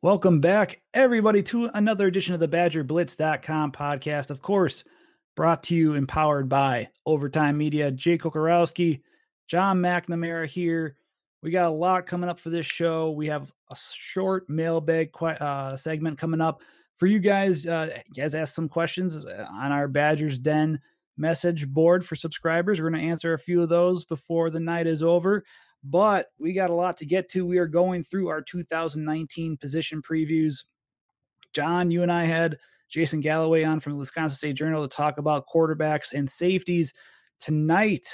Welcome back, everybody, to another edition of the BadgerBlitz.com podcast. Of course, brought to you and powered by Overtime Media. Jay Kokorowski, John McNamara here. We got a lot coming up for this show. We have a short mailbag segment coming up for you guys. You guys asked some questions on our Badgers Den message board for subscribers. We're going to answer a few of those before the night is over. But we got a lot to get to. We are going through our 2019 position previews. John, you and I had Jason Galloway on from the Wisconsin State Journal to talk about quarterbacks and safeties. Tonight,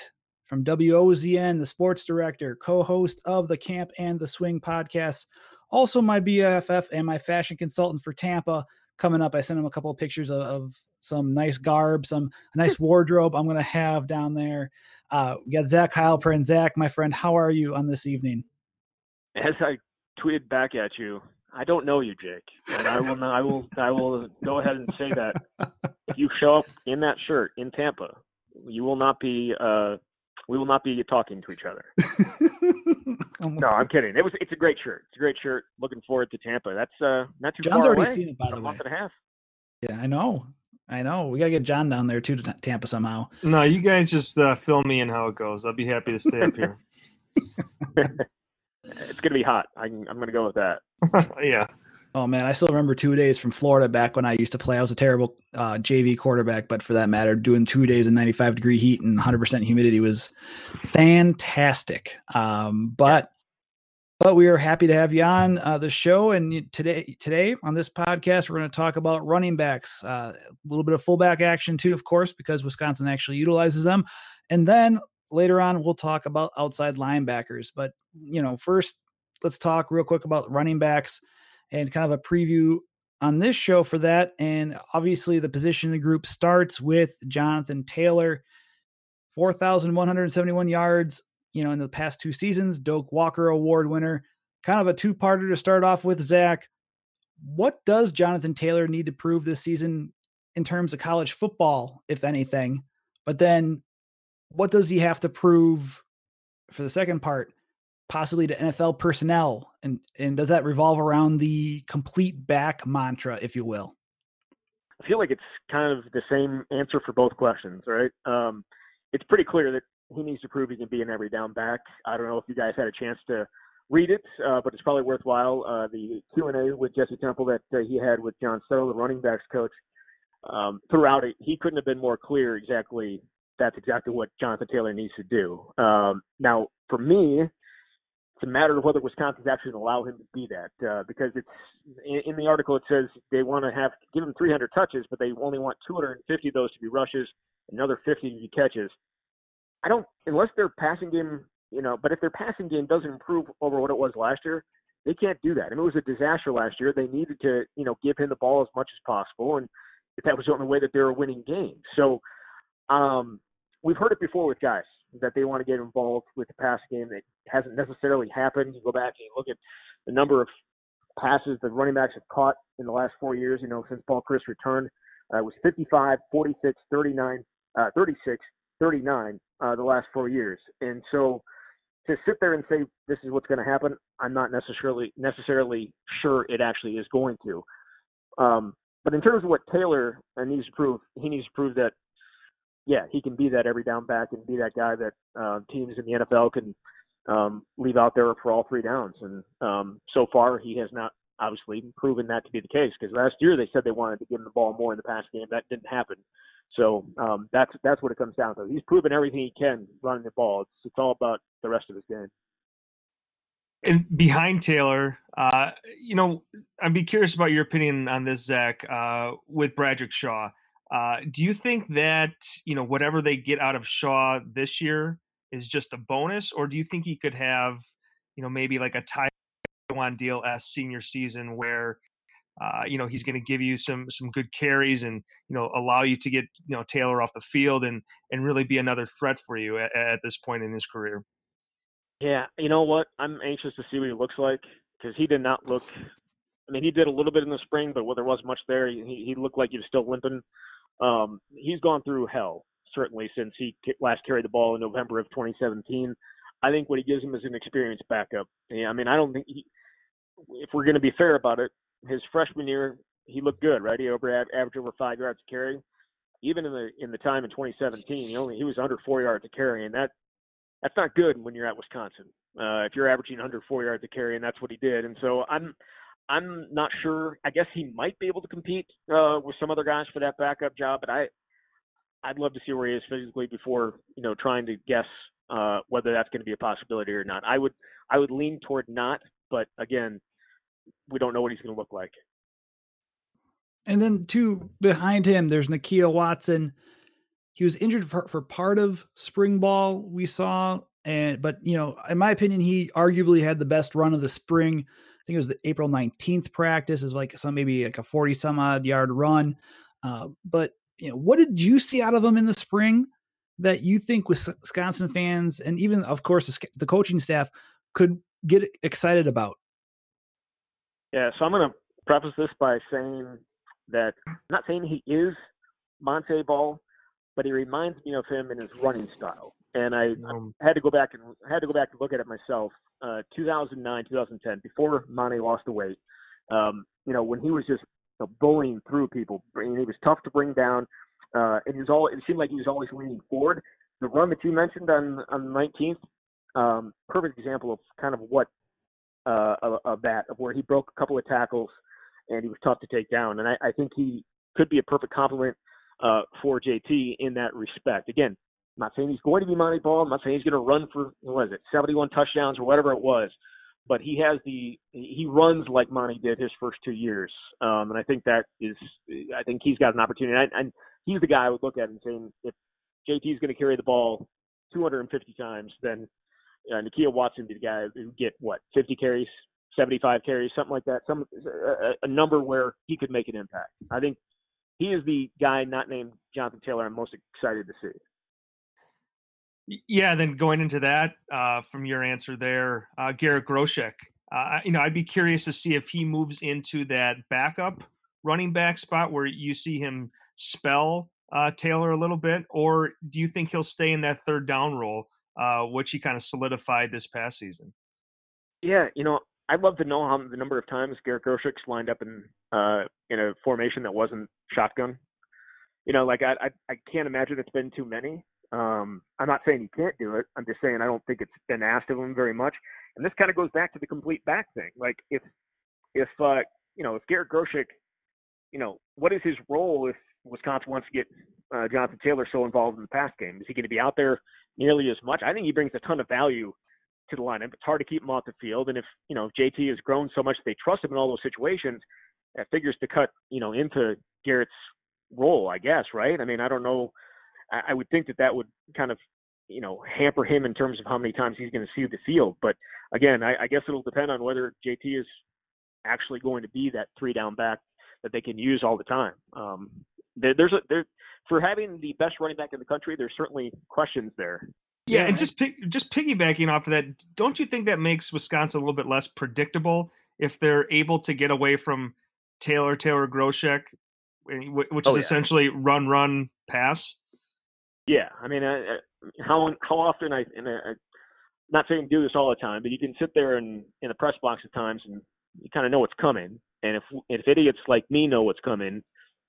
from WOZN, the sports director, co-host of the Camp and the Swing podcast, also my BFF and my fashion consultant for Tampa, coming up. I sent him a couple of pictures of some nice garb, some nice wardrobe I'm going to have down there. We got Zach Heilprin. Zach, my friend, how are you on this evening? As I tweeted back at you, I don't know you, Jake. And I will go ahead and say that if you show up in that shirt in Tampa, you will not be. We will not be talking to each other. No, I'm kidding. It's a great shirt. It's a great shirt. Looking forward to Tampa. That's not too John's far away. John's already seen it, by the way. A month and a half. Yeah, I know. We got to get John down there, too, to Tampa somehow. No, you guys just fill me in how it goes. I'll be happy to stay up here. It's going to be hot. I'm going to go with that. Yeah. Oh, man, I still remember 2 days from Florida back when I used to play. I was a terrible JV quarterback, but for that matter, doing 2 days in 95-degree heat and 100% humidity was fantastic. But we are happy to have you on the show. And today on this podcast, we're going to talk about running backs, a little bit of fullback action too, of course, because Wisconsin actually utilizes them. And then later on, we'll talk about outside linebackers. But, first, let's talk real quick about running backs and kind of a preview on this show for that. And obviously the position group starts with Jonathan Taylor, 4,171 yards, in the past two seasons, Doak Walker Award winner. Kind of a two-parter to start off with, Zach. What does Jonathan Taylor need to prove this season in terms of college football, if anything? But then what does he have to prove for the second part, possibly to NFL personnel? And does that revolve around the complete back mantra, if you will? I feel like it's kind of the same answer for both questions, right? It's pretty clear that he needs to prove he can be an every down back. I don't know if you guys had a chance to read it, but it's probably worthwhile. The Q&A with Jesse Temple that he had with John Settle, the running backs coach, throughout it, he couldn't have been more clear exactly. That's exactly what Jonathan Taylor needs to do. Now, for me, it's a matter of whether Wisconsin's actually going to allow him to be that, because it's in the article, it says they want to give him 300 touches, but they only want 250 of those to be rushes, another 50 to be catches. Unless their passing game, but if their passing game doesn't improve over what it was last year, they can't do that. I mean, it was a disaster last year. They needed to, give him the ball as much as possible. And that was the only way that they were winning games. So we've heard it before with guys that they want to get involved with the passing game. That hasn't necessarily happened. You go back and you look at the number of passes the running backs have caught in the last 4 years, since Paul Chryst returned. It was 55, 46, 39, 36. 39 the last 4 years. And so to sit there and say this is what's going to happen, I'm not necessarily sure it actually is going to. But in terms of what Taylor needs to prove, he needs to prove that, yeah, he can be that every down back and be that guy that teams in the NFL can leave out there for all three downs. And so far he has not obviously proven that to be the case, because last year they said they wanted to give him the ball more in the past game. That didn't happen. So that's what it comes down to. He's proven everything he can running the ball. It's all about the rest of his game. And behind Taylor, I'd be curious about your opinion on this, Zach, with Bradrick Shaw. Do you think that, whatever they get out of Shaw this year is just a bonus, or do you think he could have, maybe like a Taiwan Deal-esque senior season where he's going to give you some good carries and, allow you to get, Taylor off the field and really be another threat for you at this point in his career? Yeah. You know what? I'm anxious to see what he looks like, because he did not look, he did a little bit in the spring, but there wasn't much there. He looked like he was still limping. He's gone through hell, certainly, since he last carried the ball in November of 2017. I think what he gives him is an experienced backup. Yeah, I don't think if we're going to be fair about it, his freshman year, he looked good, right? He averaged over 5 yards to carry. Even in the time in 2017, he was under 4 yards to carry, and that's not good when you're at Wisconsin. If you're averaging under 4 yards to carry, and that's what he did. And so I'm not sure. I guess he might be able to compete with some other guys for that backup job, but I'd love to see where he is physically before trying to guess whether that's going to be a possibility or not. I would lean toward not, but again, we don't know what he's going to look like. And then two behind him, there's Nakia Watson. He was injured for part of spring ball, we saw, but in my opinion, he arguably had the best run of the spring. I think it was the April 19th practice. It was maybe a 40 some odd yard run. But what did you see out of him in the spring that you think Wisconsin fans and even, of course, the coaching staff could get excited about? Yeah, so I'm going to preface this by saying that I'm not saying he is Montee Ball, but he reminds me of him in his running style. And I had to go back and look at it myself. 2009, 2010, before Monty lost the weight, when he was just bullying through people, and he was tough to bring down. And it seemed like he was always leaning forward. The run that you mentioned on the 19th, perfect example of kind of what where he broke a couple of tackles and he was tough to take down. And I think he could be a perfect complement for JT in that respect. Again, I'm not saying he's going to be Montee Ball. I'm not saying he's going to run for 71 touchdowns or whatever it was, but he runs like Monty did his first 2 years. And I think he's got an opportunity. And he's the guy I would look at and saying, if JT's going to carry the ball 250 times, then Nakia Watson would be the guy who would get 50 carries, 75 carries, something like that. A number where he could make an impact. I think he is the guy not named Jonathan Taylor I'm most excited to see. Yeah, then going into that, from your answer there, Garrett Groshek, I'd be curious to see if he moves into that backup running back spot where you see him spell Taylor a little bit, or do you think he'll stay in that third down role, which he kind of solidified this past season? Yeah, I'd love to know how the number of times Garrett Groshek's lined up in a formation that wasn't shotgun. I can't imagine it's been too many. I'm not saying he can't do it. I'm just saying I don't think it's been asked of him very much. And this kind of goes back to the complete back thing. Like if Garrett Groshek, what is his role if Wisconsin wants to get Jonathan Taylor so involved in the pass game? Is he going to be out there nearly as much? I think he brings a ton of value to the lineup. It's hard to keep him off the field, and if JT has grown so much they trust him in all those situations, that figures to cut into Garrett's role, I guess, right? I mean, I don't know. I would think that would kind of hamper him in terms of how many times he's going to see the field. But again, I guess it'll depend on whether JT is actually going to be that three down back that they can use all the time. For having the best running back in the country, there's certainly questions there. Yeah, and just piggybacking off of that, don't you think that makes Wisconsin a little bit less predictable if they're able to get away from Taylor Groshek, which is essentially run, pass? Yeah, I mean, how often I'm not saying do this all the time, but you can sit there in the press box at times and you kind of know what's coming. And if idiots like me know what's coming,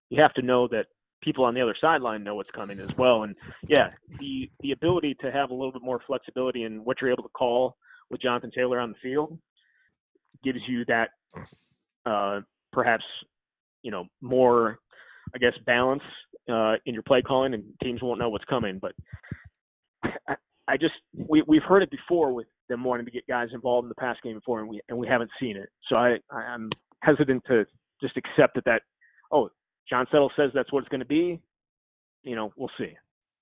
you have to know that people on the other sideline know what's coming as well. And yeah, the ability to have a little bit more flexibility in what you're able to call with Jonathan Taylor on the field gives you that perhaps more, I guess, balance in your play calling, and teams won't know what's coming. But we've heard it before with them wanting to get guys involved in the pass game before, and we haven't seen it. So I'm hesitant to just accept that John Settle says that's what it's going to be. We'll see.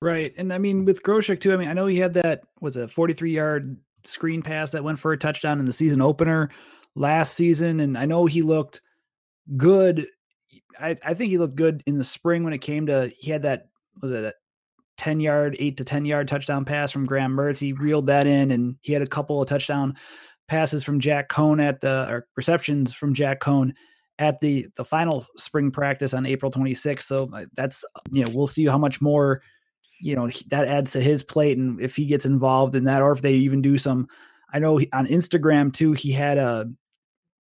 Right. And I mean, with Groshek too, I know he had that 43-yard screen pass that went for a touchdown in the season opener last season. And I know he looked good. I think he looked good in the spring when it came to, he had that 8 to 10 yard touchdown pass from Graham Mertz. He reeled that in, and he had a couple of touchdown passes from Jack Cohn receptions from Jack Cohn at the final spring practice on April 26th. So that's, we'll see how much more, that adds to his plate. And if he gets involved in that, or if they even do some, I know on Instagram too, he had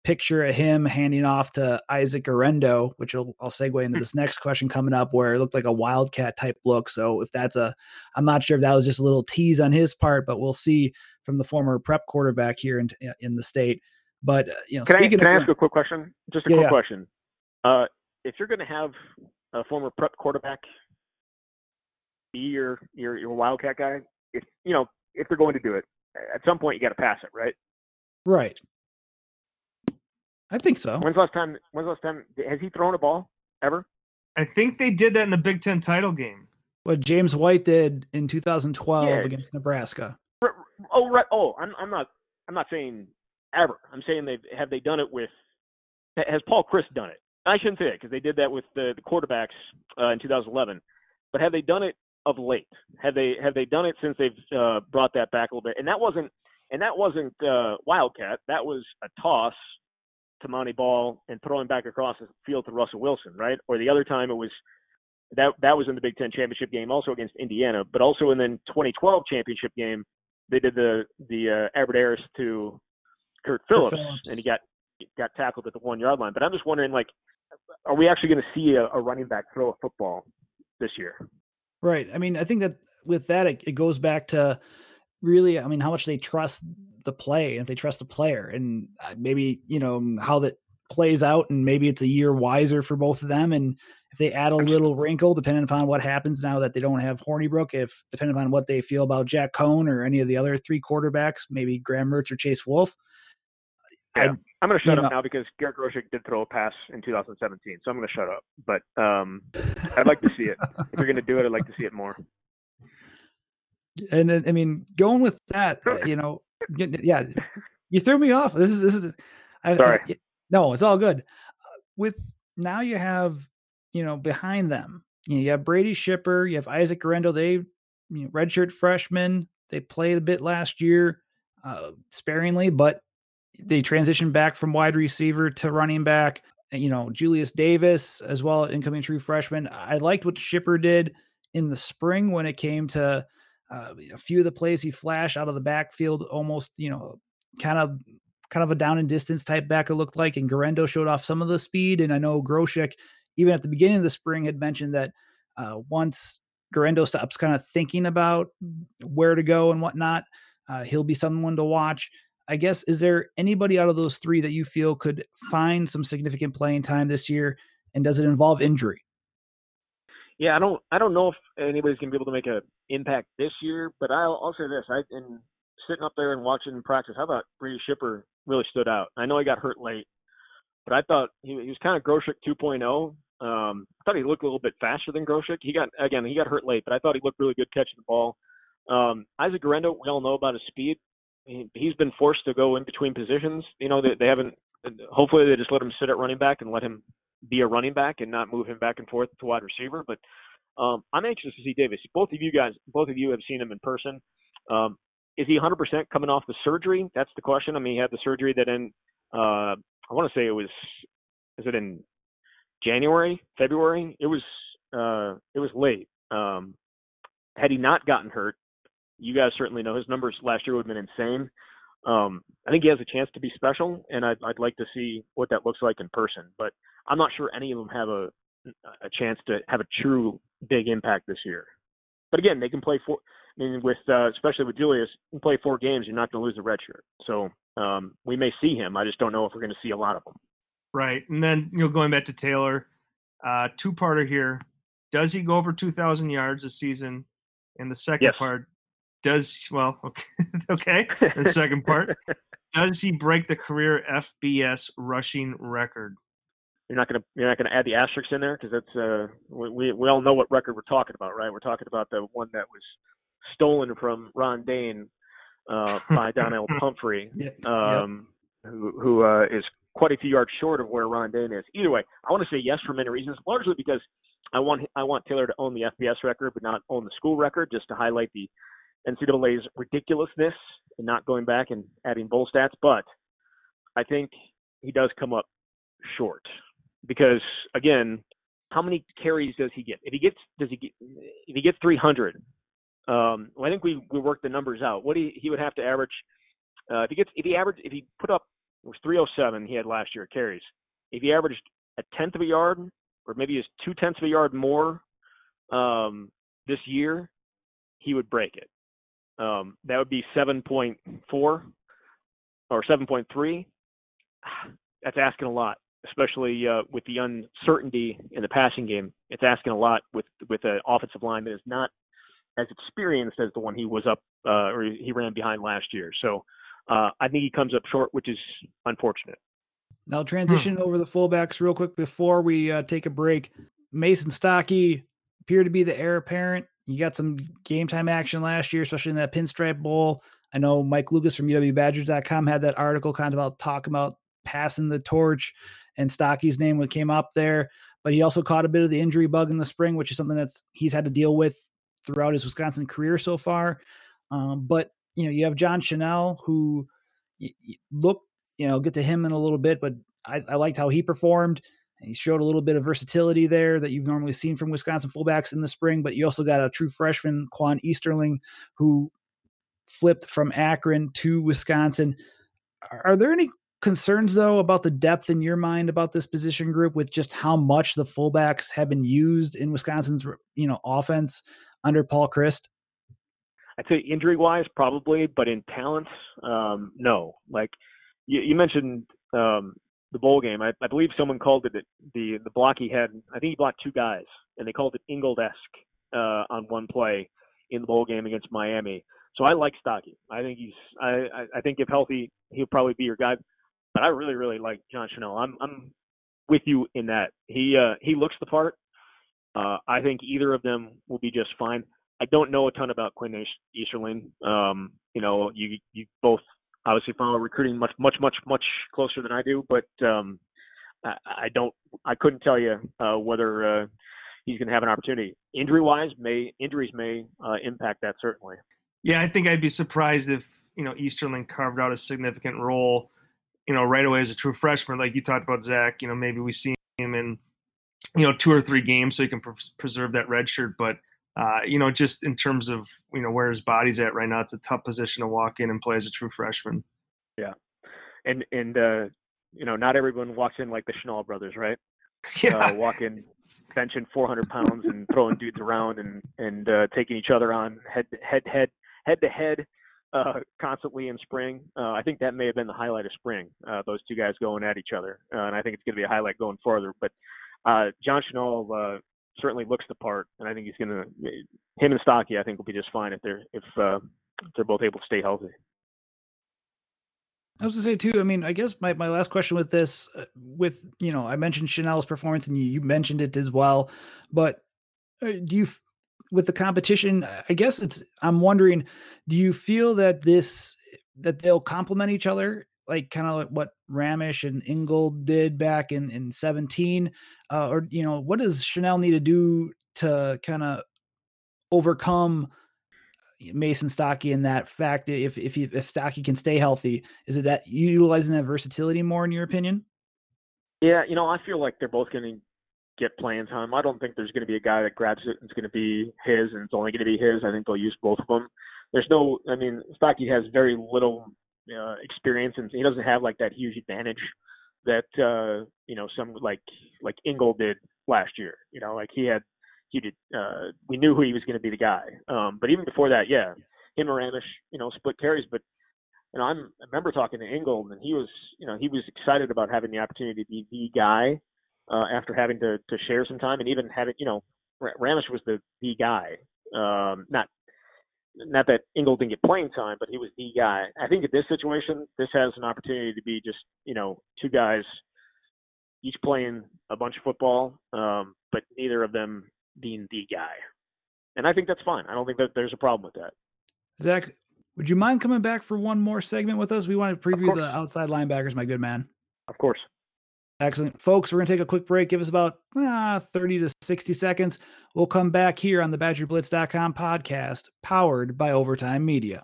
picture of him handing off to Isaac Arendo, which I'll segue into this next question coming up, where it looked like a wildcat type look. So if that's I'm not sure if that was just a little tease on his part, but we'll see from the former prep quarterback here in the state. But can I ask a quick question? Just a quick question. If you're going to have a former prep quarterback be your wildcat guy, if they're going to do it, at some point you got to pass it, right? Right. I think so. When's the last time has he thrown a ball ever? I think they did that in the Big Ten title game. What James White did in 2012 against Nebraska. Oh, right. Oh, I'm not saying ever. I'm saying they done it with. Has Paul Chryst done it? I shouldn't say it because they did that with the quarterbacks in 2011. But have they done it of late? Have they done it since they've brought that back a little bit? And that wasn't wildcat. That was a toss to Montee Ball and throwing back across the field to Russell Wilson, right? Or the other time it was that was in the Big Ten championship game, also against Indiana, but also in the 2012 championship game, they did the Aberderis to Kurt Phillips, and he got tackled at the 1 yard line. But I'm just wondering, like, are we actually going to see a running back throw a football this year? Right. I mean, I think that with that, it goes back to really, I mean, how much they trust the play, and if they trust the player, and maybe, how that plays out, and maybe it's a year wiser for both of them. And if they add a little wrinkle, depending upon what happens now that they don't have Hornibrook, depending upon what they feel about Jack Cohn or any of the other three quarterbacks, maybe Graham Mertz or Chase Wolf. Yeah. I'm going to shut up now because Garrett Groshek did throw a pass in 2017. So I'm going to shut up, but I'd like to see it. If you're going to do it, I'd like to see it more. And then, I mean, going with that, you threw me off. This is. Sorry. No, it's all good. With now you have, behind them, you have Brady Shipper, you have Isaac Arendo. They, redshirt freshmen. They played a bit last year, sparingly, but they transitioned back from wide receiver to running back. Julius Davis as well, incoming true freshman. I liked what Shipper did in the spring when it came to. A few of the plays he flashed out of the backfield, almost, kind of a down and distance type back it looked like. And Garendo showed off some of the speed. And I know Groshek, even at the beginning of the spring, had mentioned that once Garendo stops kind of thinking about where to go and whatnot, he'll be someone to watch. I guess, is there anybody out of those three that you feel could find some significant playing time this year? And does it involve injury? Yeah, I don't know if anybody's gonna be able to make an impact this year, but I'll say this: I've been sitting up there and watching practice. How about Brady Shipper really stood out? I know he got hurt late, but I thought he was kind of Groshek 2.0. I thought he looked a little bit faster than Groshek. He got hurt late, but I thought he looked really good catching the ball. Isaac Arendo, we all know about his speed. He's been forced to go in between positions. They haven't. Hopefully, they just let him sit at running back and let him be a running back and not move him back and forth to wide receiver. But I'm anxious to see Davis. Both of you have seen him in person. Is he 100% coming off the surgery? That's the question. I mean, he had the surgery that I want to say is it in January, February? It was late. Had he not gotten hurt, you guys certainly know his numbers last year would have been insane. I think he has a chance to be special, and I'd like to see what that looks like in person. But I'm not sure any of them have a chance to have a true big impact this year. But again, they can play four. I mean, especially with Julius, you can play four games. You're not going to lose the red shirt. So we may see him. I just don't know if we're going to see a lot of them. Right, and then going back to Taylor, two-parter here. Does he go over 2,000 yards this season? And the second part. The second part. Does he break the career FBS rushing record? You're not gonna add the asterisk in there because that's we all know what record we're talking about, right? We're talking about the one that was stolen from Ron Dane by Donnell Pumphrey, who is quite a few yards short of where Ron Dane is. Either way, I want to say yes for many reasons, largely because I want Taylor to own the FBS record, but not own the school record, just to highlight the NCAA's ridiculousness and not going back and adding bowl stats. But I think he does come up short because, again, how many carries does he get? If he gets 300, I think we worked the numbers out. What he would have to average if he put up It was 307 he had last year carries. If he averaged a tenth of a yard, or maybe just 0.2 yards more this year, he would break it. That would be 7.4 or 7.3. That's asking a lot, especially with the uncertainty in the passing game. It's asking a lot with an offensive line that is not as experienced as the one he was up or he ran behind last year. So I think he comes up short, which is unfortunate. Now transition over the fullbacks real quick before we take a break. Mason Stokke appeared to be the heir apparent. You got some game time action last year, especially in that Pinstripe Bowl. I know Mike Lucas from UWBadgers.com had that article kind of about talking about passing the torch, and Stocke's name came up there, but he also caught a bit of the injury bug in the spring, which is something that's he's had to deal with throughout his Wisconsin career so far. But you know, you have John Chenal who looked, you know, get to him in a little bit, but I liked how he performed. He showed a little bit of versatility there that you've normally seen from Wisconsin fullbacks in the spring, but you also got a true freshman, Quan Easterling, who flipped from Akron to Wisconsin. Are there any concerns, though, about the depth in your mind about this position group with just how much the fullbacks have been used in Wisconsin's, you know, offense under Paul Chryst? I'd say injury-wise, probably, but in talent, no. Like, you mentioned the bowl game. I believe someone called it the block he had. I think he blocked two guys, and they called it Ingold-esque on one play in the bowl game against Miami. So I like Stokke. I think he's. I think if healthy, he'll probably be your guy. But I really, really like John Chenal. I'm with you in that he looks the part. I think either of them will be just fine. I don't know a ton about Quinn Easterling. You know, you both obviously follow recruiting much closer than I do, but I couldn't tell you whether he's going to have an opportunity. Injuries may impact that certainly. Yeah, I think I'd be surprised if, you know, Easterling carved out a significant role, you know, right away as a true freshman, like you talked about, Zach. You know, maybe we see him in, you know, 2 or 3 games so he can preserve that red shirt, but you know, just in terms of, you know, where his body's at right now, it's a tough position to walk in and play as a true freshman. Yeah. And you know, not everyone walks in like the Chenal brothers, right? Yeah. Walk in, benching 400 pounds and throwing dudes around and taking each other on head to head constantly in spring. I think that may have been the highlight of spring, those two guys going at each other. And I think it's going to be a highlight going farther, but John Chenal, certainly looks the part, and I think he's going to. Him and Stokke, I think, will be just fine if they're both able to stay healthy. I was going to say too. I mean, I guess my last question with this, with, you know, I mentioned Chanel's performance, and you mentioned it as well. But do you, with the competition, I guess it's. I'm wondering, do you feel that they'll complement each other? Like kind of like what Ramish and Ingold did back in 2017, or, you know, what does Chenal need to do to kind of overcome Mason Stokke in that fact? If Stokke can stay healthy, is it that utilizing that versatility more in your opinion? Yeah. You know, I feel like they're both going to get playing time. I don't think there's going to be a guy that grabs it and it's going to be his and it's only going to be his. I think they'll use both of them. Stokke has very little experience, and he doesn't have like that huge advantage that you know, some like Ingold did last year. You know, like we knew who he was going to be the guy. But even before that, yeah, him and Ramish, you know, split carries. But you know, I remember talking to Ingold, and he was excited about having the opportunity to be the guy after having to share some time, and even having, you know, Ramish was the guy. Not that Ingold didn't get playing time, but he was the guy. I think in this situation, this has an opportunity to be just, you know, two guys each playing a bunch of football, but neither of them being the guy. And I think that's fine. I don't think that there's a problem with that. Zach, would you mind coming back for one more segment with us? We want to preview the outside linebackers, my good man. Of course. Excellent. Folks, we're going to take a quick break. Give us about 30 to 60 seconds. We'll come back here on the BadgerBlitz.com podcast, powered by Overtime Media.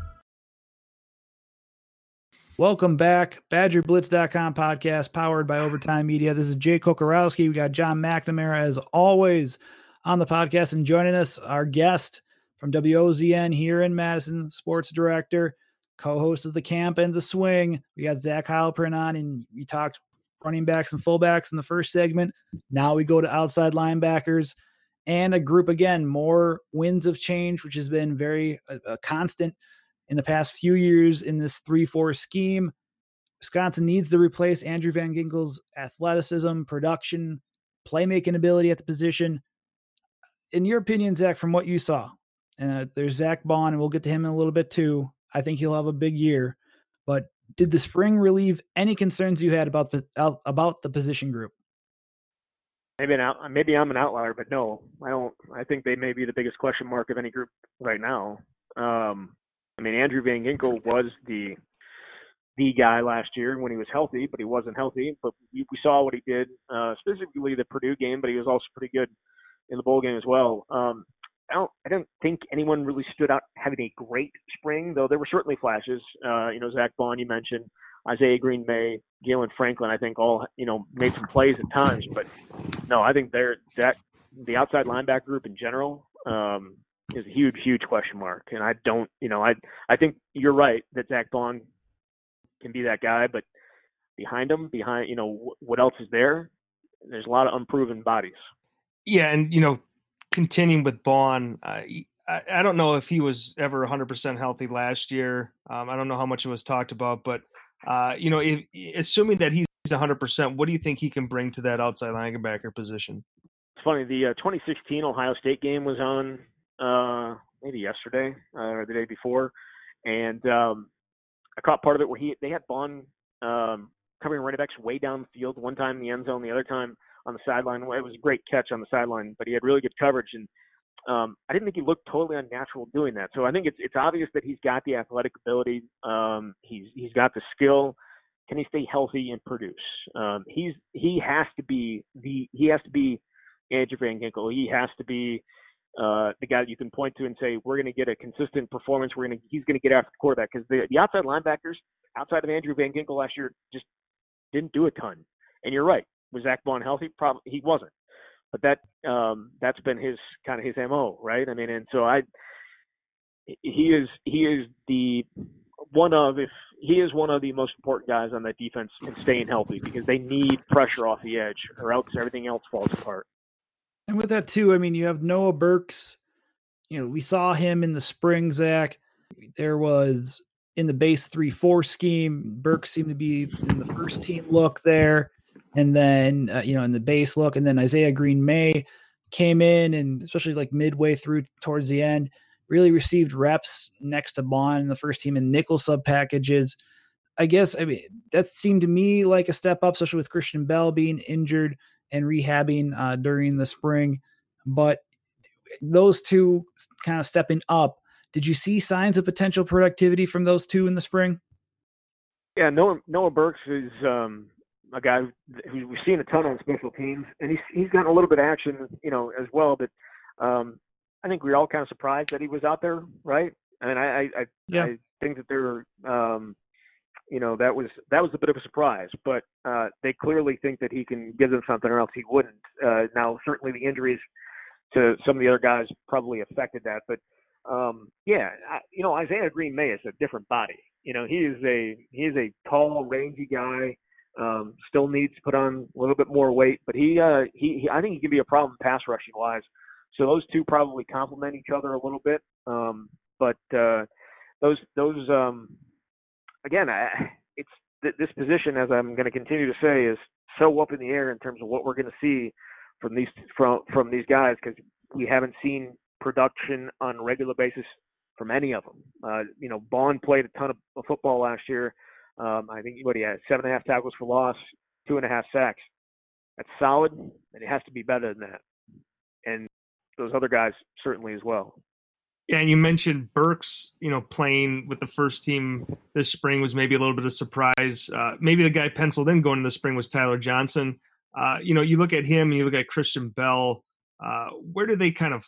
Welcome back. BadgerBlitz.com podcast powered by Overtime Media. This is Jay Kokorowski. We got John McNamara, as always, on the podcast. And joining us, our guest from WOZN here in Madison, sports director, co-host of the Camp and the Swing. We got Zach Heilprin on, and we talked running backs and fullbacks in the first segment. Now we go to outside linebackers and a group, again, more winds of change, which has been very a constant in the past few years in this 3-4 scheme. Wisconsin needs to replace Andrew Van Ginkel's athleticism, production, playmaking ability at the position. In your opinion, Zach, from what you saw, there's Zack Baun, and we'll get to him in a little bit too. I think he'll have a big year. But did the spring relieve any concerns you had about the position group? Maybe I'm an outlier, but no, I don't. I think they may be the biggest question mark of any group right now. Andrew Van Ginkel was the guy last year when he was healthy, but he wasn't healthy. But we saw what he did, specifically the Purdue game, but he was also pretty good in the bowl game as well. I don't think anyone really stood out having a great spring, though there were certainly flashes. Zack Baun, you mentioned, Isaiah Green-May, Jaylan Franklin, I think all, made some plays at times. But no, I think the outside linebacker group in general is a huge question mark. And I don't, I think you're right that Zack Baun can be that guy, but behind him, what else is there? There's a lot of unproven bodies. Yeah. And, continuing with Baun, I don't know if he was ever 100% healthy last year. I don't know how much it was talked about, but if, assuming that he's 100%, what do you think he can bring to that outside linebacker position? It's funny. The 2016 Ohio State game was on, maybe yesterday or the day before. And I caught part of it where they had Baun covering running backs way down the field, one time in the end zone, the other time on the sideline. It was a great catch on the sideline, but he had really good coverage. And I didn't think he looked totally unnatural doing that. So I think it's obvious that he's got the athletic ability. He's got the skill. Can he stay healthy and produce? He has to be Andrew Van Ginkel. He has to be the guy that you can point to and say, we're going to get a consistent performance. He's going to get after the quarterback, because the outside linebackers outside of Andrew Van Ginkel last year just didn't do a ton. And you're right. Was Zack Baun healthy? Probably he wasn't. But that's been his MO, right? He is one of the most important guys on that defense in staying healthy, because they need pressure off the edge, or else everything else falls apart. And with that too, you have Noah Burks. We saw him in the spring, Zach. There was in the base 3-4 scheme, Burks seemed to be in the first team look there. And then, in the base look, and then Isaiah Green-May came in, and especially like midway through towards the end, really received reps next to Baun in the first team in nickel sub packages. That seemed to me like a step up, especially with Christian Bell being injured and rehabbing during the spring. But those two kind of stepping up, did you see signs of potential productivity from those two in the spring? Yeah, Noah Burks is a guy who we've seen a ton on special teams, and he's gotten a little bit of action, as well. But I think we were all kind of surprised that he was out there, right? I think that they're, that was a bit of a surprise. But they clearly think that he can give them something, or else he wouldn't. Now, certainly the injuries to some of the other guys probably affected that. But Isaiah Green-May is a different body. He is a tall, rangy guy. Still needs to put on a little bit more weight, but he I think he can be a problem pass rushing wise. So those two probably complement each other a little bit. This position, as I'm going to continue to say, is so up in the air in terms of what we're going to see from these guys, because we haven't seen production on a regular basis from any of them. Baun played a ton of football last year. I think he had 7.5 tackles for loss, 2.5 sacks. That's solid, and it has to be better than that. And those other guys certainly as well. Yeah, and you mentioned Burks, playing with the first team this spring was maybe a little bit of a surprise. Maybe the guy penciled in going into the spring was Tyler Johnson. You look at him and you look at Christian Bell. Where do they kind of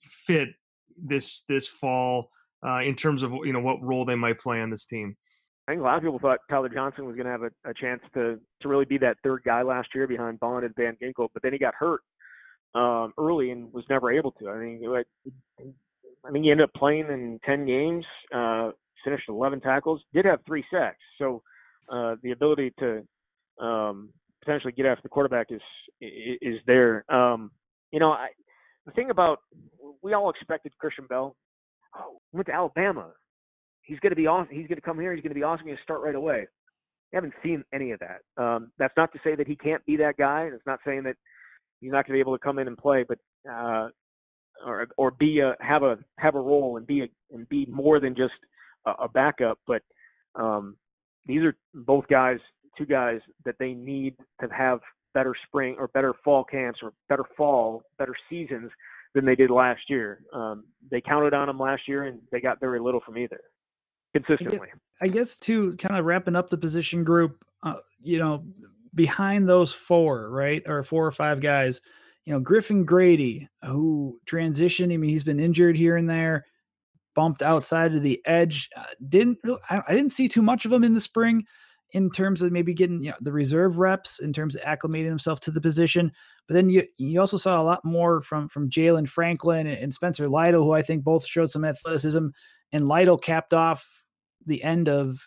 fit this fall in terms of, what role they might play on this team? I think a lot of people thought Tyler Johnson was going to have a chance to really be that third guy last year behind Baun and Van Ginkel, but then he got hurt early and was never able to. I mean, he ended up playing in 10 games, finished 11 tackles, did have 3 sacks. So the ability to potentially get after the quarterback is there. The thing about, we all expected Christian Bell. Oh, he went to Alabama. He's going to be awesome. He's going to come here. He's going to be awesome. He's going to start right away. I haven't seen any of that. That's not to say that he can't be that guy. It's not saying that he's not going to be able to come in and play, but or be have a role and be more than just a backup. But these are both guys, two guys that they need to have better spring or better fall camps or better seasons than they did last year. They counted on them last year and they got very little from either consistently. I guess too, kind of wrapping up the position group, behind those four, right? Or 4 or 5 guys, Griffin Grady, who transitioned. I mean, he's been injured here and there, bumped outside of the edge. I didn't see too much of him in the spring in terms of maybe getting the reserve reps, in terms of acclimating himself to the position. But then you also saw a lot more from Jaylan Franklin and Spencer Lytle, who I think both showed some athleticism. And Lytle capped off the end of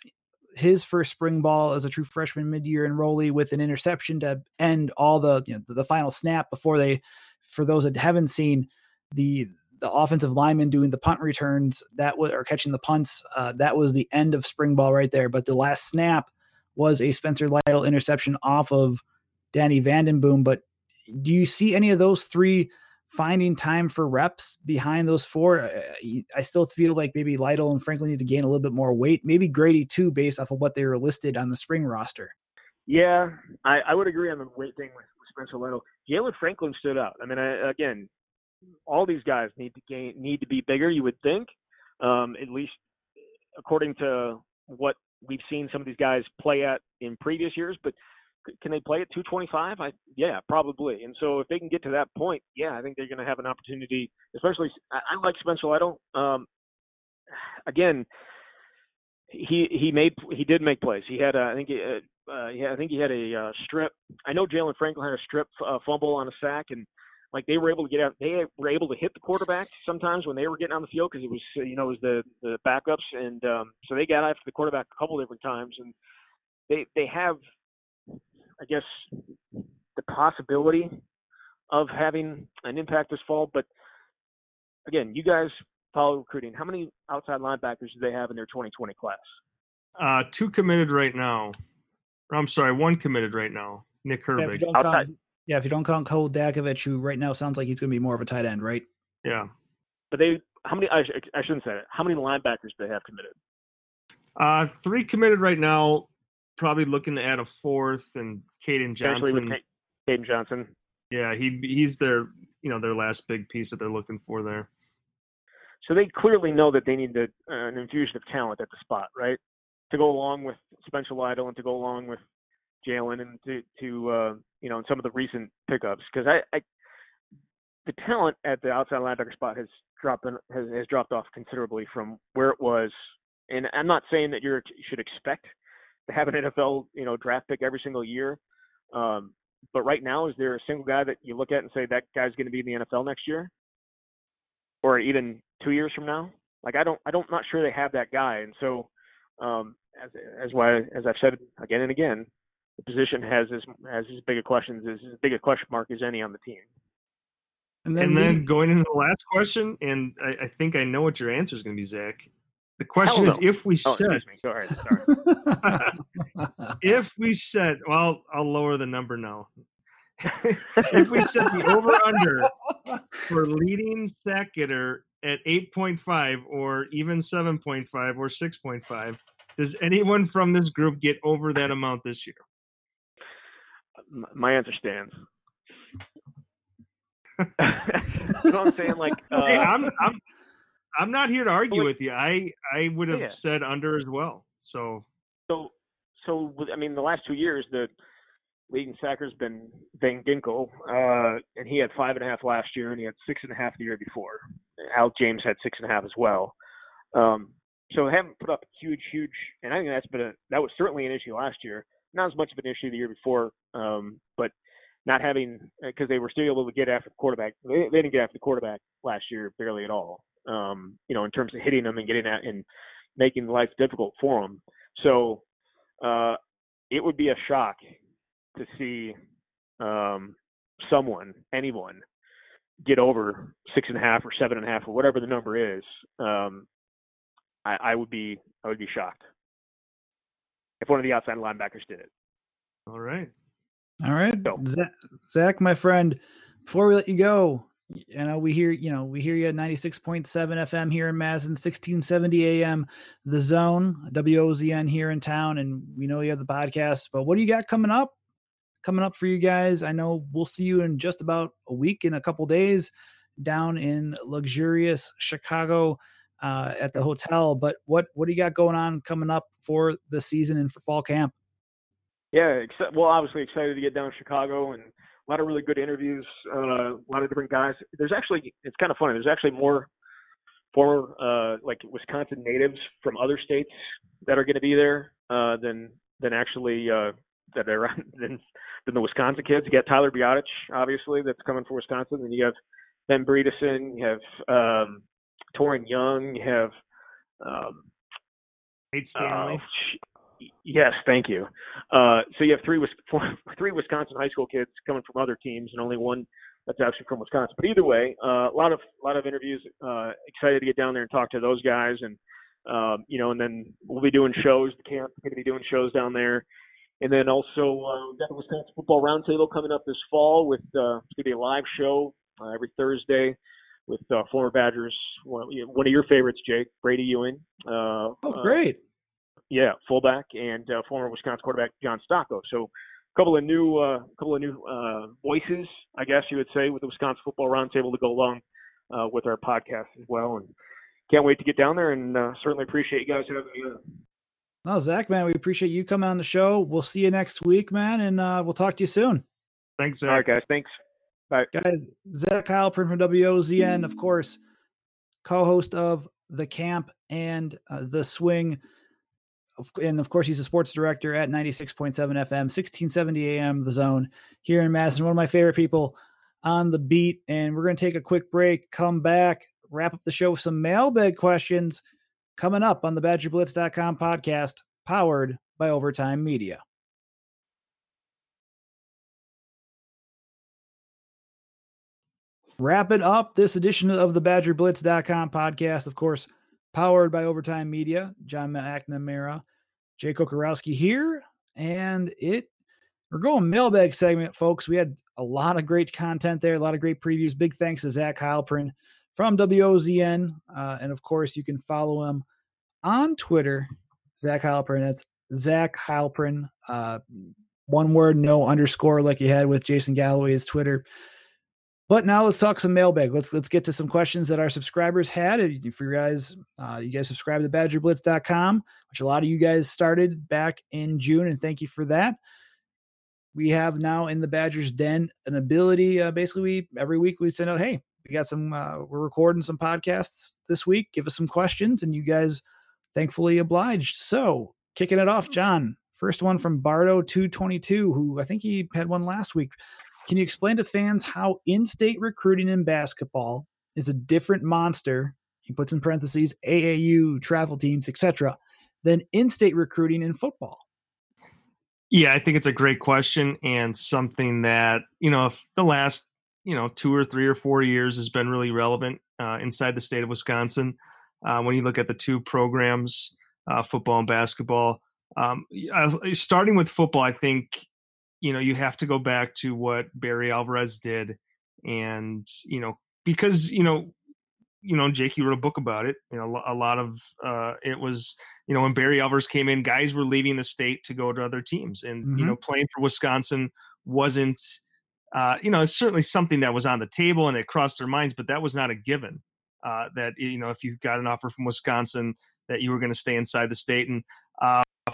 his first spring ball as a true freshman mid-year enrollee with an interception to end all the final snap before they, for those that haven't seen the offensive lineman doing the punt returns or catching the punts. That was the end of spring ball right there. But the last snap was a Spencer Lytle interception off of Danny Vandenboom. But do you see any of those three finding time for reps behind those four? I still feel like maybe Lytle and Franklin need to gain a little bit more weight, maybe Grady too, based off of what they were listed on the spring roster. Yeah, I would agree on the weight thing with Spencer Lytle. Jaylan Franklin stood out. I mean, again, all these guys need to be bigger, you would think, at least according to what we've seen some of these guys play at in previous years, but can they play at 225? Yeah, probably. And so if they can get to that point, yeah, I think they're going to have an opportunity, especially I like Spencer Lytle. Again, he did make plays. He had, I think he had a strip. I know Jaylan Franklin had a strip fumble on a sack, and like they were able to get out. They were able to hit the quarterback sometimes when they were getting on the field, because it was, it was the backups. And so they got after the quarterback a couple different times, and they have, I guess, the possibility of having an impact this fall. But again, you guys follow recruiting. How many outside linebackers do they have in their 2020 class? 2 committed right now. I'm sorry, 1 committed right now. Nick Herbig. Yeah, if you don't count Cole Dakovich, who right now sounds like he's going to be more of a tight end, right? Yeah. But I shouldn't say that. How many linebackers do they have committed? 3 committed right now. Probably looking to add a 4th, and Caden Johnson. Caden Johnson. Yeah, he's their their last big piece that they're looking for there. So they clearly know that they need an infusion of talent at the spot, right? To go along with Spencer Lytle and to go along with Jaylan and to some of the recent pickups, because the talent at the outside linebacker spot has dropped off considerably from where it was. And I'm not saying that you should expect to have an NFL, draft pick every single year. But right now, is there a single guy that you look at and say that guy's going to be in the NFL next year, or even 2 years from now? Like, not sure they have that guy. And so, as I've said again and again, the position has as big a question mark as any on the team. And then going into the last question, and I think I know what your answer is going to be, Zach. The question is, if we set, well, I'll lower the number now. If we set the over under for leading sack getter at 8.5 or even 7.5 or 6.5. Does anyone from this group get over that amount this year? My answer stands. You know what I'm saying? Like, hey, I'm not here to argue with you. I would have said under as well. So I mean, the last 2 years, the league in sacker's been Van Ginkel, and he had 5.5 last year, and he had 6.5 the year before. Al James had 6.5 as well. So haven't put up huge, and I think that was certainly an issue last year. Not as much of an issue the year before, but not having, because they were still able to get after the quarterback. They didn't get after the quarterback last year barely at all. In terms of hitting them and getting at and making life difficult for them. So it would be a shock to see anyone get over 6.5 or 7.5 or whatever the number is. I would be shocked if one of the outside linebackers did it. All right. So, Zach, my friend, before we let you go, we hear you at 96.7 FM here in Madison, 1670 AM, The Zone, WOZN here in town. And we know you have the podcast, but what do you got coming up for you guys? I know we'll see you in just about a week, in a couple days, down in luxurious Chicago at the hotel. But what do you got going on coming up for the season and for fall camp? Yeah, obviously excited to get down to Chicago, and a lot of really good interviews, a lot of different guys. It's kind of funny. There's actually more former like Wisconsin natives from other states that are going to be there than the Wisconsin kids. You got Tyler Biadasz, obviously, that's coming for Wisconsin. Then you have Ben Bredeson. You have Torin Young. You have Nate Stanley. Yes, thank you. So you have three Wisconsin high school kids coming from other teams, and only one that's actually from Wisconsin. But either way, a lot of interviews. Excited to get down there and talk to those guys, and and then we'll be doing shows. The camp going to be doing shows down there. And then also we've got the Wisconsin Football Roundtable coming up this fall with it's going to be a live show every Thursday with former Badgers, one of your favorites, Jake, Brady Ewing. Great. Yeah, fullback and former Wisconsin quarterback John Settle. So a couple of new voices, I guess you would say, with the Wisconsin Football Roundtable to go along with our podcast as well. And can't wait to get down there, and certainly appreciate you guys having me on. No, Zach, man, we appreciate you coming on the show. We'll see you next week, man, and we'll talk to you soon. Thanks, Zach. All right, guys. Thanks. Bye. Guys, Zach Heilprin from WOZN, of course, co-host of The Camp and The Swing. And, of course, he's a sports director at 96.7 FM, 1670 AM, The Zone, here in Madison. One of my favorite people on the beat. And we're going to take a quick break, come back, wrap up the show with some mailbag questions coming up on the BadgerBlitz.com podcast, powered by Overtime Media. Wrapping up this edition of the BadgerBlitz.com podcast, of course, powered by Overtime Media. John McNamara, Jay Kokorowski here, and we're going mailbag segment, folks. We had a lot of great content there, a lot of great previews. Big thanks to Zach Heilprin from WOZN, and of course, you can follow him on Twitter, Zach Heilprin. That's Zach Heilprin, one word, no underscore, like you had with Jason Galloway's Twitter. But now let's talk some mailbag. Let's get to some questions that our subscribers had. If you guys subscribe to BadgerBlitz.com, which a lot of you guys started back in June, and thank you for that. We have now in the Badgers Den an ability. Basically, every week we send out, hey, we got some. We're recording some podcasts this week. Give us some questions, and you guys thankfully obliged. So, kicking it off, John. First one from Bardo222, who I think he had one last week. Can you explain to fans how in-state recruiting in basketball is a different monster? He puts in parentheses AAU, travel teams, etc., than in-state recruiting in football. Yeah, I think it's a great question, and something that the last 2 or 3 or 4 years has been really relevant inside the state of Wisconsin. When you look at the two programs, football and basketball, starting with football, I think you have to go back to what Barry Alvarez did, and because you know, Jake, you wrote a book about it. You know, a lot of it was, you know, when Barry Alvarez came in, guys were leaving the state to go to other teams, and you know, playing for Wisconsin wasn't, you know, it's certainly something that was on the table and it crossed their minds, but that was not a given. That, you know, if you got an offer from Wisconsin, that you were going to stay inside the state, and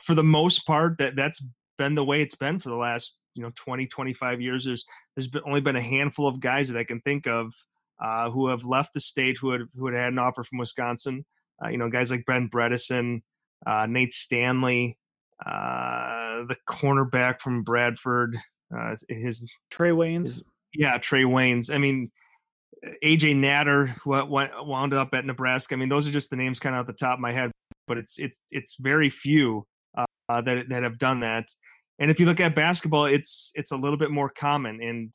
for the most part, that's been the way it's been for the last, you know, 20, 25 years. There's only been a handful of guys that I can think of who have left the state, who had had an offer from Wisconsin. You know, guys like Ben Bredeson, Nate Stanley, the cornerback from Bradford, Trey Waynes. Trey Waynes. I mean, AJ Natter, who wound up at Nebraska. I mean, those are just the names kind of at the top of my head, but it's very few that have done that. And if you look at basketball, it's a little bit more common. And,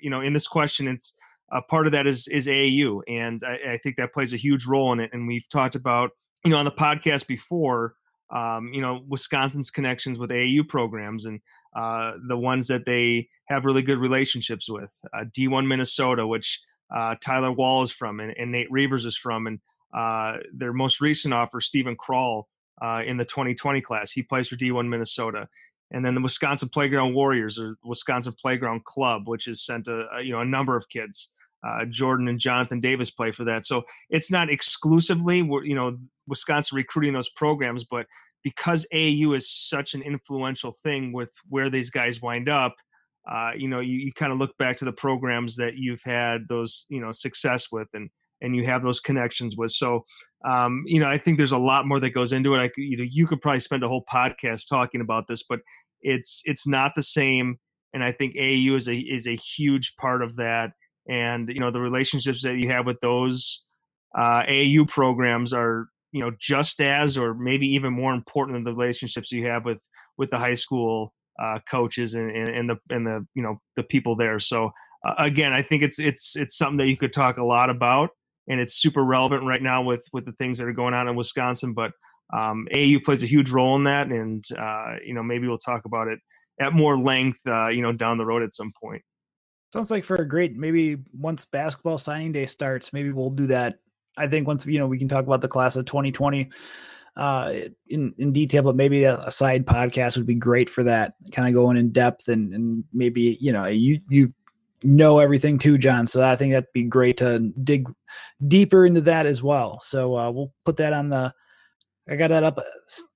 you know, in this question, it's a part of that is AAU. And I think that plays a huge role in it. And we've talked about, you know, on the podcast before, you know, Wisconsin's connections with AAU programs and the ones that they have really good relationships with. D1 Minnesota, which Tyler Wall is from, and Nate Reavers is from. And their most recent offer, Stephen Kroll, in the 2020 class, he plays for D1 Minnesota. And then the Wisconsin Playground Warriors, or Wisconsin Playground Club, which has sent a number of kids. Jordan and Jonathan Davis play for that. So it's not exclusively, you know, Wisconsin recruiting those programs, but because AAU is such an influential thing with where these guys wind up, you know, you kind of look back to the programs that you've had those, you know, success with, and you have those connections with. So, you know, I think there's a lot more that goes into it. You could probably spend a whole podcast talking about this, but it's not the same. And I think AAU is a huge part of that. And, you know, the relationships that you have with those AAU programs are, you know, just as, or maybe even more important than the relationships you have with the high school coaches and the you know, the people there. So again, I think it's something that you could talk a lot about. And it's super relevant right now with the things that are going on in Wisconsin. But AAU plays a huge role in that. And, you know, maybe we'll talk about it at more length, you know, down the road at some point. Sounds like for a great, maybe once basketball signing day starts, maybe we'll do that. I think once, you know, we can talk about the class of 2020 in detail, but maybe a side podcast would be great for that, kind of going in depth and maybe, you know, you know everything too, John. So I think that'd be great to dig deeper into that as well. So we'll put that on the, I got that up,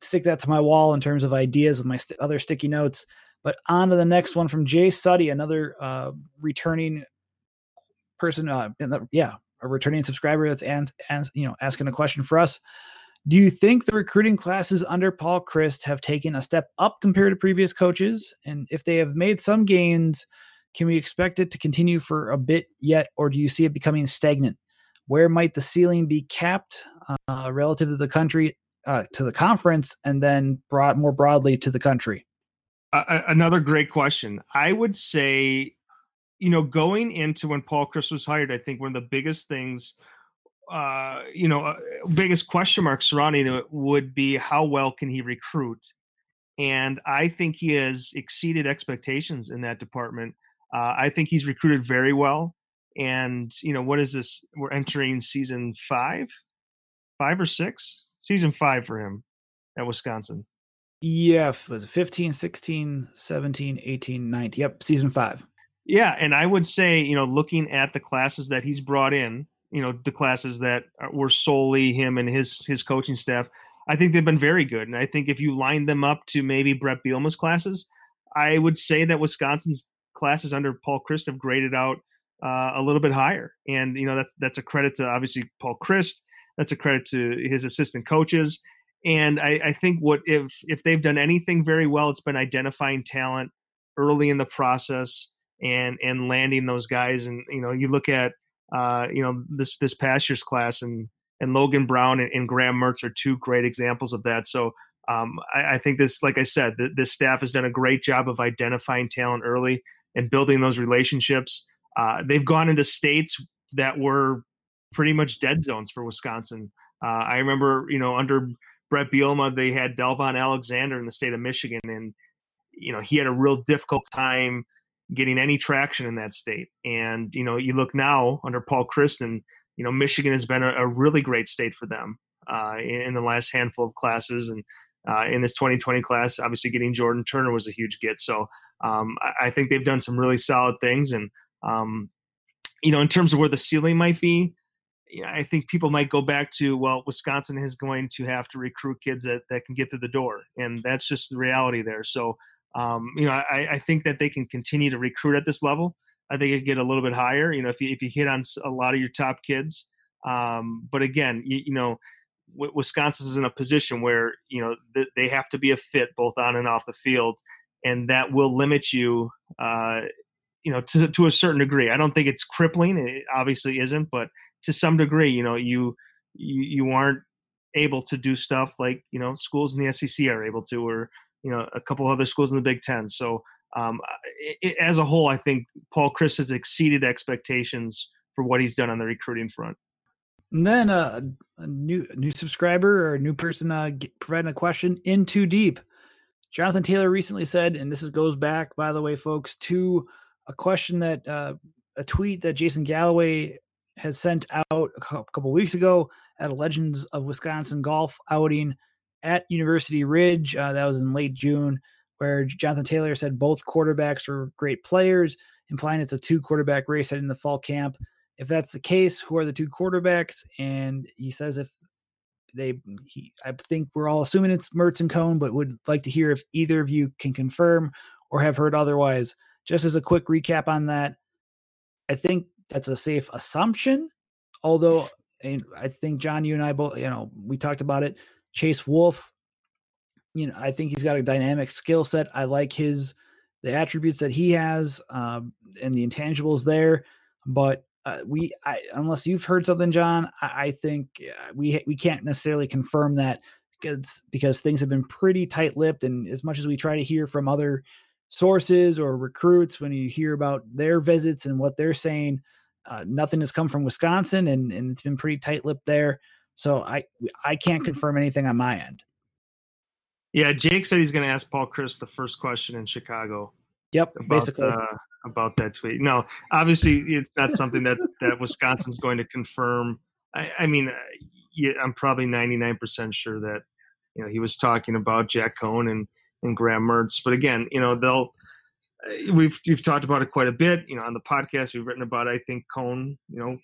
stick that to my wall in terms of ideas with my other sticky notes, but on to the next one from Jay Suddy, another returning person. A returning subscriber that's asking a question for us. Do you think the recruiting classes under Paul Chryst have taken a step up compared to previous coaches? And if they have made some gains, can we expect it to continue for a bit yet, or do you see it becoming stagnant? Where might the ceiling be capped relative to the country, to the conference, and then brought more broadly to the country? Another great question. I would say, you know, going into when Paul Chryst was hired, I think one of the biggest things, you know, biggest question mark surrounding it would be how well can he recruit? And I think he has exceeded expectations in that department. I think he's recruited very well. And, you know, what is this? We're entering season five or six? Season five for him at Wisconsin. Yeah, it was 15, 16, 17, 18, 19. Yep, season five. Yeah, and I would say, you know, looking at the classes that he's brought in, you know, the classes that were solely him and his coaching staff, I think they've been very good. And I think if you line them up to maybe Brett Bielema's classes, I would say that Wisconsin's classes under Paul Chryst have graded out a little bit higher. And, you know, that's a credit to obviously Paul Chryst. That's a credit to his assistant coaches. And I think what if they've done anything very well, it's been identifying talent early in the process and landing those guys. And, you know, you look at, you know, this past year's class and Logan Brown and Graham Mertz are two great examples of that. So I think this, like I said, this staff has done a great job of identifying talent early and building those relationships. They've gone into states that were pretty much dead zones for Wisconsin. I remember, you know, under Brett Bielema, they had Delvon Alexander in the state of Michigan, and, you know, he had a real difficult time getting any traction in that state. And, you know, you look now under Paul Chryst, you know, Michigan has been a really great state for them in the last handful of classes. And in this 2020 class, obviously getting Jordan Turner was a huge get. So I think they've done some really solid things. And, you know, in terms of where the ceiling might be, you know, I think people might go back to, well, Wisconsin is going to have to recruit kids that can get through the door. And that's just the reality there. So, you know, I think that they can continue to recruit at this level. I think it get a little bit higher, you know, if you hit on a lot of your top kids. But again, you know, Wisconsin is in a position where, you know, they have to be a fit both on and off the field. And that will limit you, you know, to a certain degree. I don't think it's crippling. It obviously isn't, but to some degree, you know, you aren't able to do stuff like, you know, schools in the SEC are able to, or, you know, a couple other schools in the Big Ten. So as a whole, I think Paul Chryst has exceeded expectations for what he's done on the recruiting front. And then a new subscriber or a new person providing a question in Too Deep. Jonathan Taylor recently said, and this goes back, by the way, folks, to a question that a tweet that Jason Galloway has sent out a couple weeks ago at a Legends of Wisconsin golf outing at University Ridge. That was in late June, where Jonathan Taylor said both quarterbacks were great players, implying it's a two-quarterback race in the fall camp. If that's the case, who are the two quarterbacks? And he says I think we're all assuming it's Mertz and Cohn, but would like to hear if either of you can confirm or have heard otherwise. Just as a quick recap on that, I think that's a safe assumption. Although I think, John, you and I both, you know, we talked about it. Chase Wolf, you know, I think he's got a dynamic skill set. I like the attributes that he has and the intangibles there, but unless you've heard something, John, I think we can't necessarily confirm that because things have been pretty tight-lipped. And as much as we try to hear from other sources or recruits, when you hear about their visits and what they're saying, nothing has come from Wisconsin, and it's been pretty tight-lipped there. So I can't confirm anything on my end. Yeah, Jake said he's going to ask Paul Chryst the first question in Chicago. Yep, basically. About that tweet. No, obviously it's not something that Wisconsin's going to confirm. I mean, I'm probably 99% sure that, you know, he was talking about Jack Cohn and Graham Mertz. But again, you know, we've talked about it quite a bit, you know, on the podcast. We've written about it. I think Cohn, you know,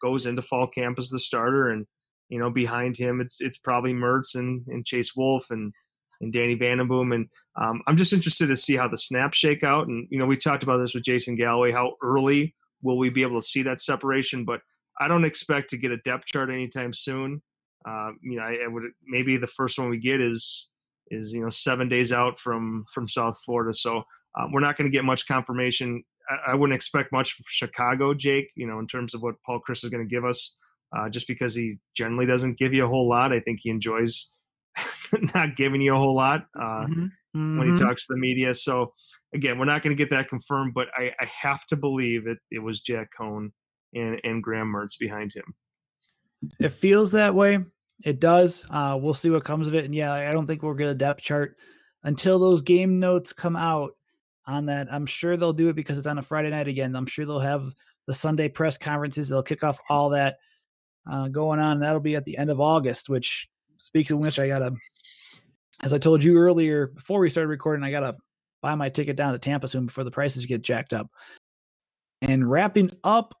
goes into fall camp as the starter, and, you know, behind him, it's probably Mertz and Chase Wolf and Danny Vandenboom. And I'm just interested to see how the snaps shake out. And, you know, we talked about this with Jason Galloway, how early will we be able to see that separation? But I don't expect to get a depth chart anytime soon. You know, I would, maybe the first one we get is, you know, 7 days out from South Florida. So we're not going to get much confirmation. I wouldn't expect much from Chicago, Jake, you know, in terms of what Paul Chryst is going to give us, just because he generally doesn't give you a whole lot. I think he enjoys not giving you a whole lot when he talks to the media. So again, we're not going to get that confirmed, but I have to believe it was Jack Cohn and Graham Mertz behind him. It feels that way. It does. We'll see what comes of it. And yeah, I don't think we'll get a depth chart until those game notes come out on that. I'm sure they'll do it because it's on a Friday night again. I'm sure they'll have the Sunday press conferences. They'll kick off all that going on. That'll be at the end of August, which, speaking of which, as I told you earlier, before we started recording, I got to buy my ticket down to Tampa soon before the prices get jacked up. And wrapping up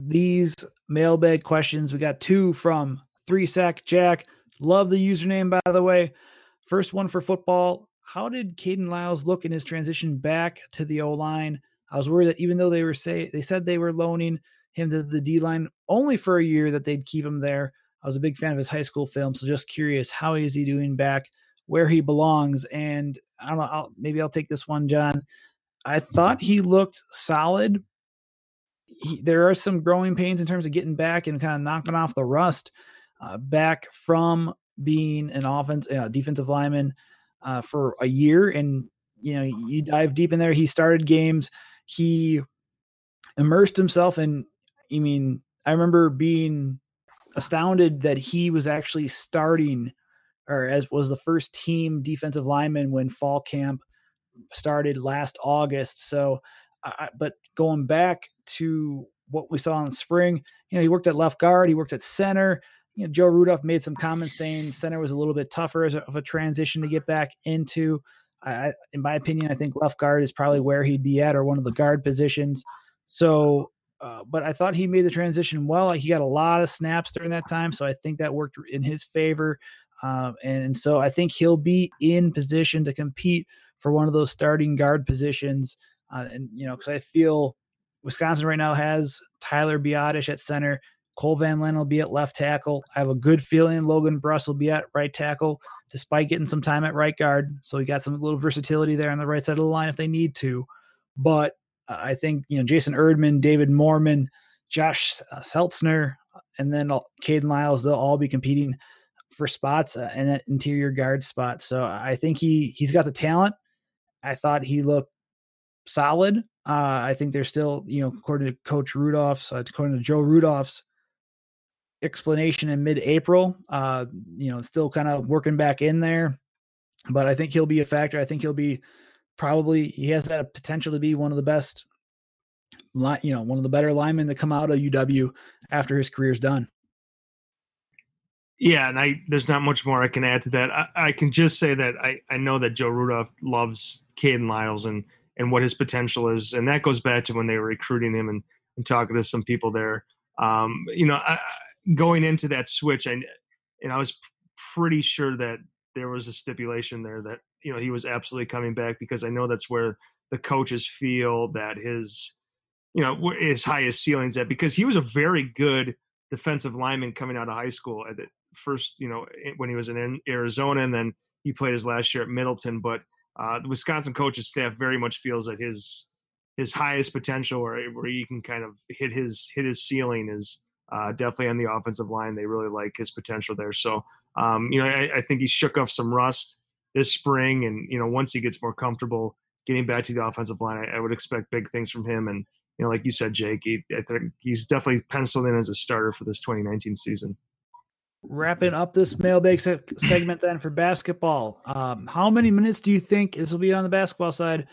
these mailbag questions, we got two from 3Sack Jack. Love the username, by the way. First one for football. How did Caden Lyles look in his transition back to the O-line? I was worried that even though they said they were loaning him to the D-line only for a year, that they'd keep him there. I was a big fan of his high school film, so just curious, how is he doing back where he belongs? And I don't know, maybe I'll take this one, John. I thought he looked solid. There are some growing pains in terms of getting back and kind of knocking off the rust back from being an defensive lineman for a year. And, you know, you dive deep in there. He started games. He immersed himself in, I mean, I remember being astounded that he was actually starting, or as was the first team defensive lineman when fall camp started last August. So, but going back to what we saw in the spring. You know, he worked at left guard. He worked at center. You know, Joe Rudolph made some comments saying center was a little bit tougher as of a transition to get back into. In my opinion, I think left guard is probably where he'd be at, or one of the guard positions. So, but I thought he made the transition well. Like, he got a lot of snaps during that time, so I think that worked in his favor. And so I think he'll be in position to compete for one of those starting guard positions. And, you know, because I feel Wisconsin right now has Tyler Biadasz at center. Cole Van Lent will be at left tackle. I have a good feeling Logan Bruss will be at right tackle, despite getting some time at right guard. So you got some little versatility there on the right side of the line if they need to. But I think, you know, Jason Erdman, David Moorman, Josh Seltzner, and then Caden Lyles, they'll all be competing for spots and that interior guard spot. So I think he's got the talent. I thought he looked solid. I think there's still, you know, according to Joe Rudolph's explanation in mid-April, you know, still kind of working back in there, but I think he'll be a factor. I think he has that potential to be one of the best, you know, one of the better linemen to come out of UW after his career's done. Yeah, and there's not much more I can add to that. I can just say that I know that Joe Rudolph loves Caden Lyles and what his potential is, and that goes back to when they were recruiting him and talking to some people there. You know, going into that switch, I was pretty sure that there was a stipulation there that, you know, he was absolutely coming back, because I know that's where the coaches feel that his, you know, his highest ceiling's at, because he was a very good defensive lineman coming out of high school at the first, you know, when he was in Arizona, and then he played his last year at Middleton. But the Wisconsin coaches staff very much feels that his highest potential, or where he can kind of hit his ceiling, is definitely on the offensive line. They really like his potential there. So, you know, I think he shook off some rust this spring, and, you know, once he gets more comfortable getting back to the offensive line, I would expect big things from him. And, you know, like you said, Jake, I think he's definitely penciled in as a starter for this 2019 season. Wrapping up this mailbag segment then for basketball. How many minutes do you think, this will be on the basketball side,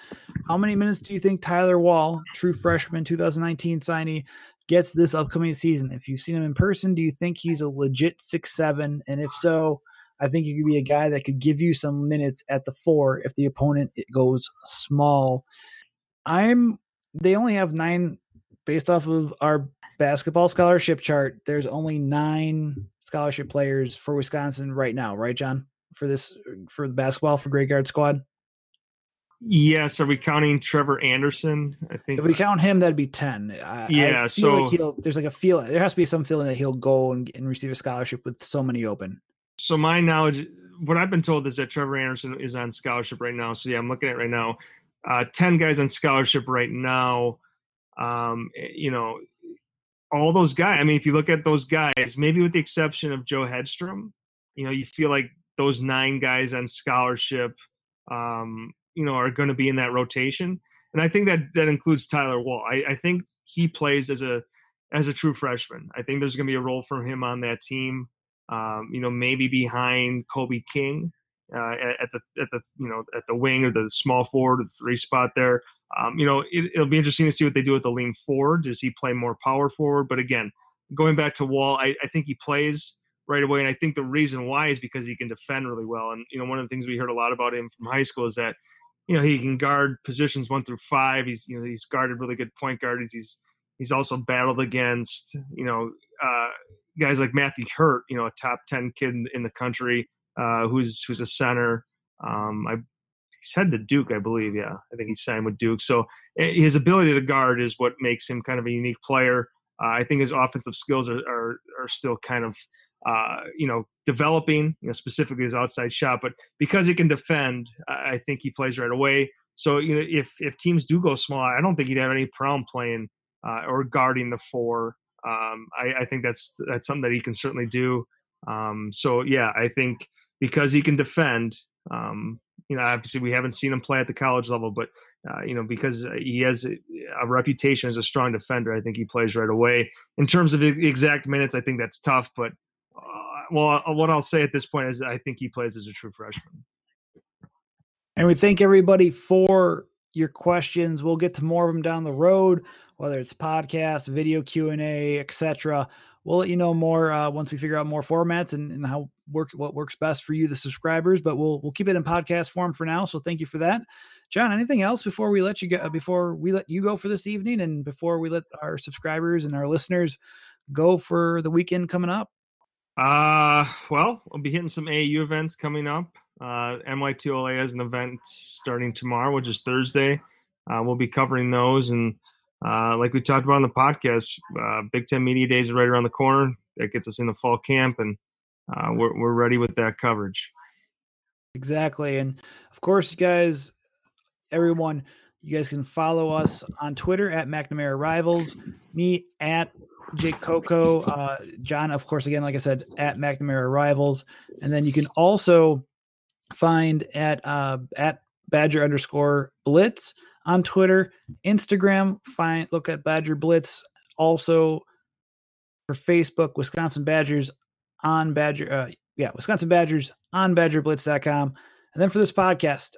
how many minutes do you think Tyler Wall, true freshman 2019 signee, gets this upcoming season? If you've seen him in person, do you think he's a legit 6'7"? And if so, I think he could be a guy that could give you some minutes at the 4 if the opponent goes small. They only have 9 based off of our basketball scholarship chart. There's only 9 scholarship players for Wisconsin right now, right, John? For the basketball, for grade guard squad? Yes. Are we counting Trevor Anderson? I think if we count him, that'd be 10. I feel so like there's like a feel. There has to be some feeling that he'll go and receive a scholarship with so many open. So my knowledge, what I've been told is that Trevor Anderson is on scholarship right now. So yeah, I'm looking at it right now. 10 guys on scholarship right now. You know, all those guys, I mean, if you look at those guys, maybe with the exception of Joe Hedstrom, you know, you feel like those 9 guys on scholarship, you know, are going to be in that rotation. And I think that includes Tyler Wall. I think he plays as a true freshman. I think there's going to be a role for him on that team. You know, maybe behind Kobe King, at the wing or the small forward or the 3 spot there. You know, it'll be interesting to see what they do with the lean forward. Does he play more power forward? But again, going back to Wall, I think he plays right away. And I think the reason why is because he can defend really well. And, you know, one of the things we heard a lot about him from high school is that, you know, he can guard positions 1 through 5. He's guarded really good point guards. He's also battled against, you know, guys like Matthew Hurt, you know, a top 10 kid in the country, who's a center. He's headed to Duke, I believe. Yeah, I think he signed with Duke. So his ability to guard is what makes him kind of a unique player. I think his offensive skills are still kind of, you know, developing, you know, specifically his outside shot. But because he can defend, I think he plays right away. So, you know, if teams do go small, I don't think he'd have any problem playing or guarding the 4. I think that's something that he can certainly do. So, yeah, I think because he can defend, you know, obviously we haven't seen him play at the college level, but, you know, because he has a reputation as a strong defender, I think he plays right away. In terms of the exact minutes, I think that's tough. But, what I'll say at this point is I think he plays as a true freshman. And we thank everybody for your questions. We'll get to more of them down the road, whether it's podcast, video Q&A, etc. We'll let you know more once we figure out more formats and how what works best for you, the subscribers. But we'll keep it in podcast form for now. So thank you for that, John. Anything else before we let you go? Before we let you go for this evening, and before we let our subscribers and our listeners go for the weekend coming up. Well, we'll be hitting some AAU events coming up. NY2LA has an event starting tomorrow, which is Thursday. We'll be covering those, and like we talked about on the podcast, Big Ten Media Days are right around the corner. That gets us into fall camp, and we're ready with that coverage. Exactly. And of course, you guys, everyone, you guys can follow us on Twitter at McNamara Rivals, me at Jake Coco, John, of course, again, like I said, at McNamara Rivals. And then you can also find at Badger_Blitz on Twitter, Instagram, look at Badger Blitz. Also for Facebook, Wisconsin Badgers on Badger. Wisconsin Badgers on BadgerBlitz.com. And then for this podcast,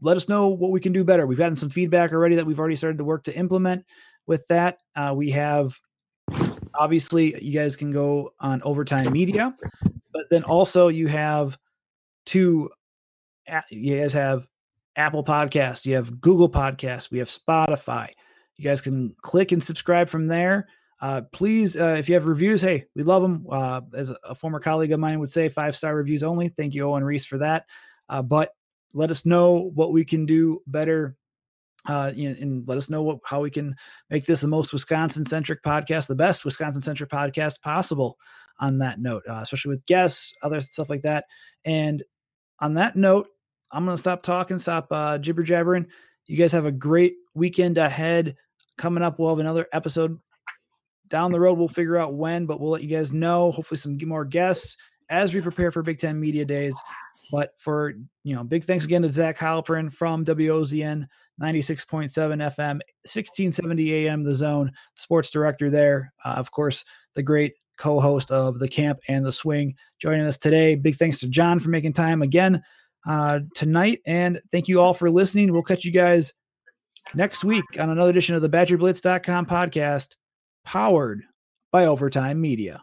let us know what we can do better. We've gotten some feedback already that we've already started to work to implement with that. We have, obviously, you guys can go on Overtime Media, but then also you have you guys have Apple Podcasts, you have Google Podcasts, we have Spotify. You guys can click and subscribe from there. Please, if you have reviews, hey, we love them. As a former colleague of mine would say, 5-star reviews only. Thank you, Owen Reese, for that. But let us know what we can do better, and let us know how we can make this the most Wisconsin-centric podcast, the best Wisconsin-centric podcast possible on that note, especially with guests, other stuff like that. And on that note, I'm going to stop talking, jibber jabbering. You guys have a great weekend ahead. Coming up, we'll have another episode down the road. We'll figure out when, but we'll let you guys know. Hopefully some more guests as we prepare for Big Ten Media Days. But big thanks again to Zach Heilprin from WOZN 96.7 FM, 1670 AM, The Zone, sports director there. Of course, the great co-host of the Camp and the Swing joining us today. Big thanks to John for making time again tonight, and thank you all for listening. We'll catch you guys next week on another edition of the BadgerBlitz.com podcast, powered by Overtime Media.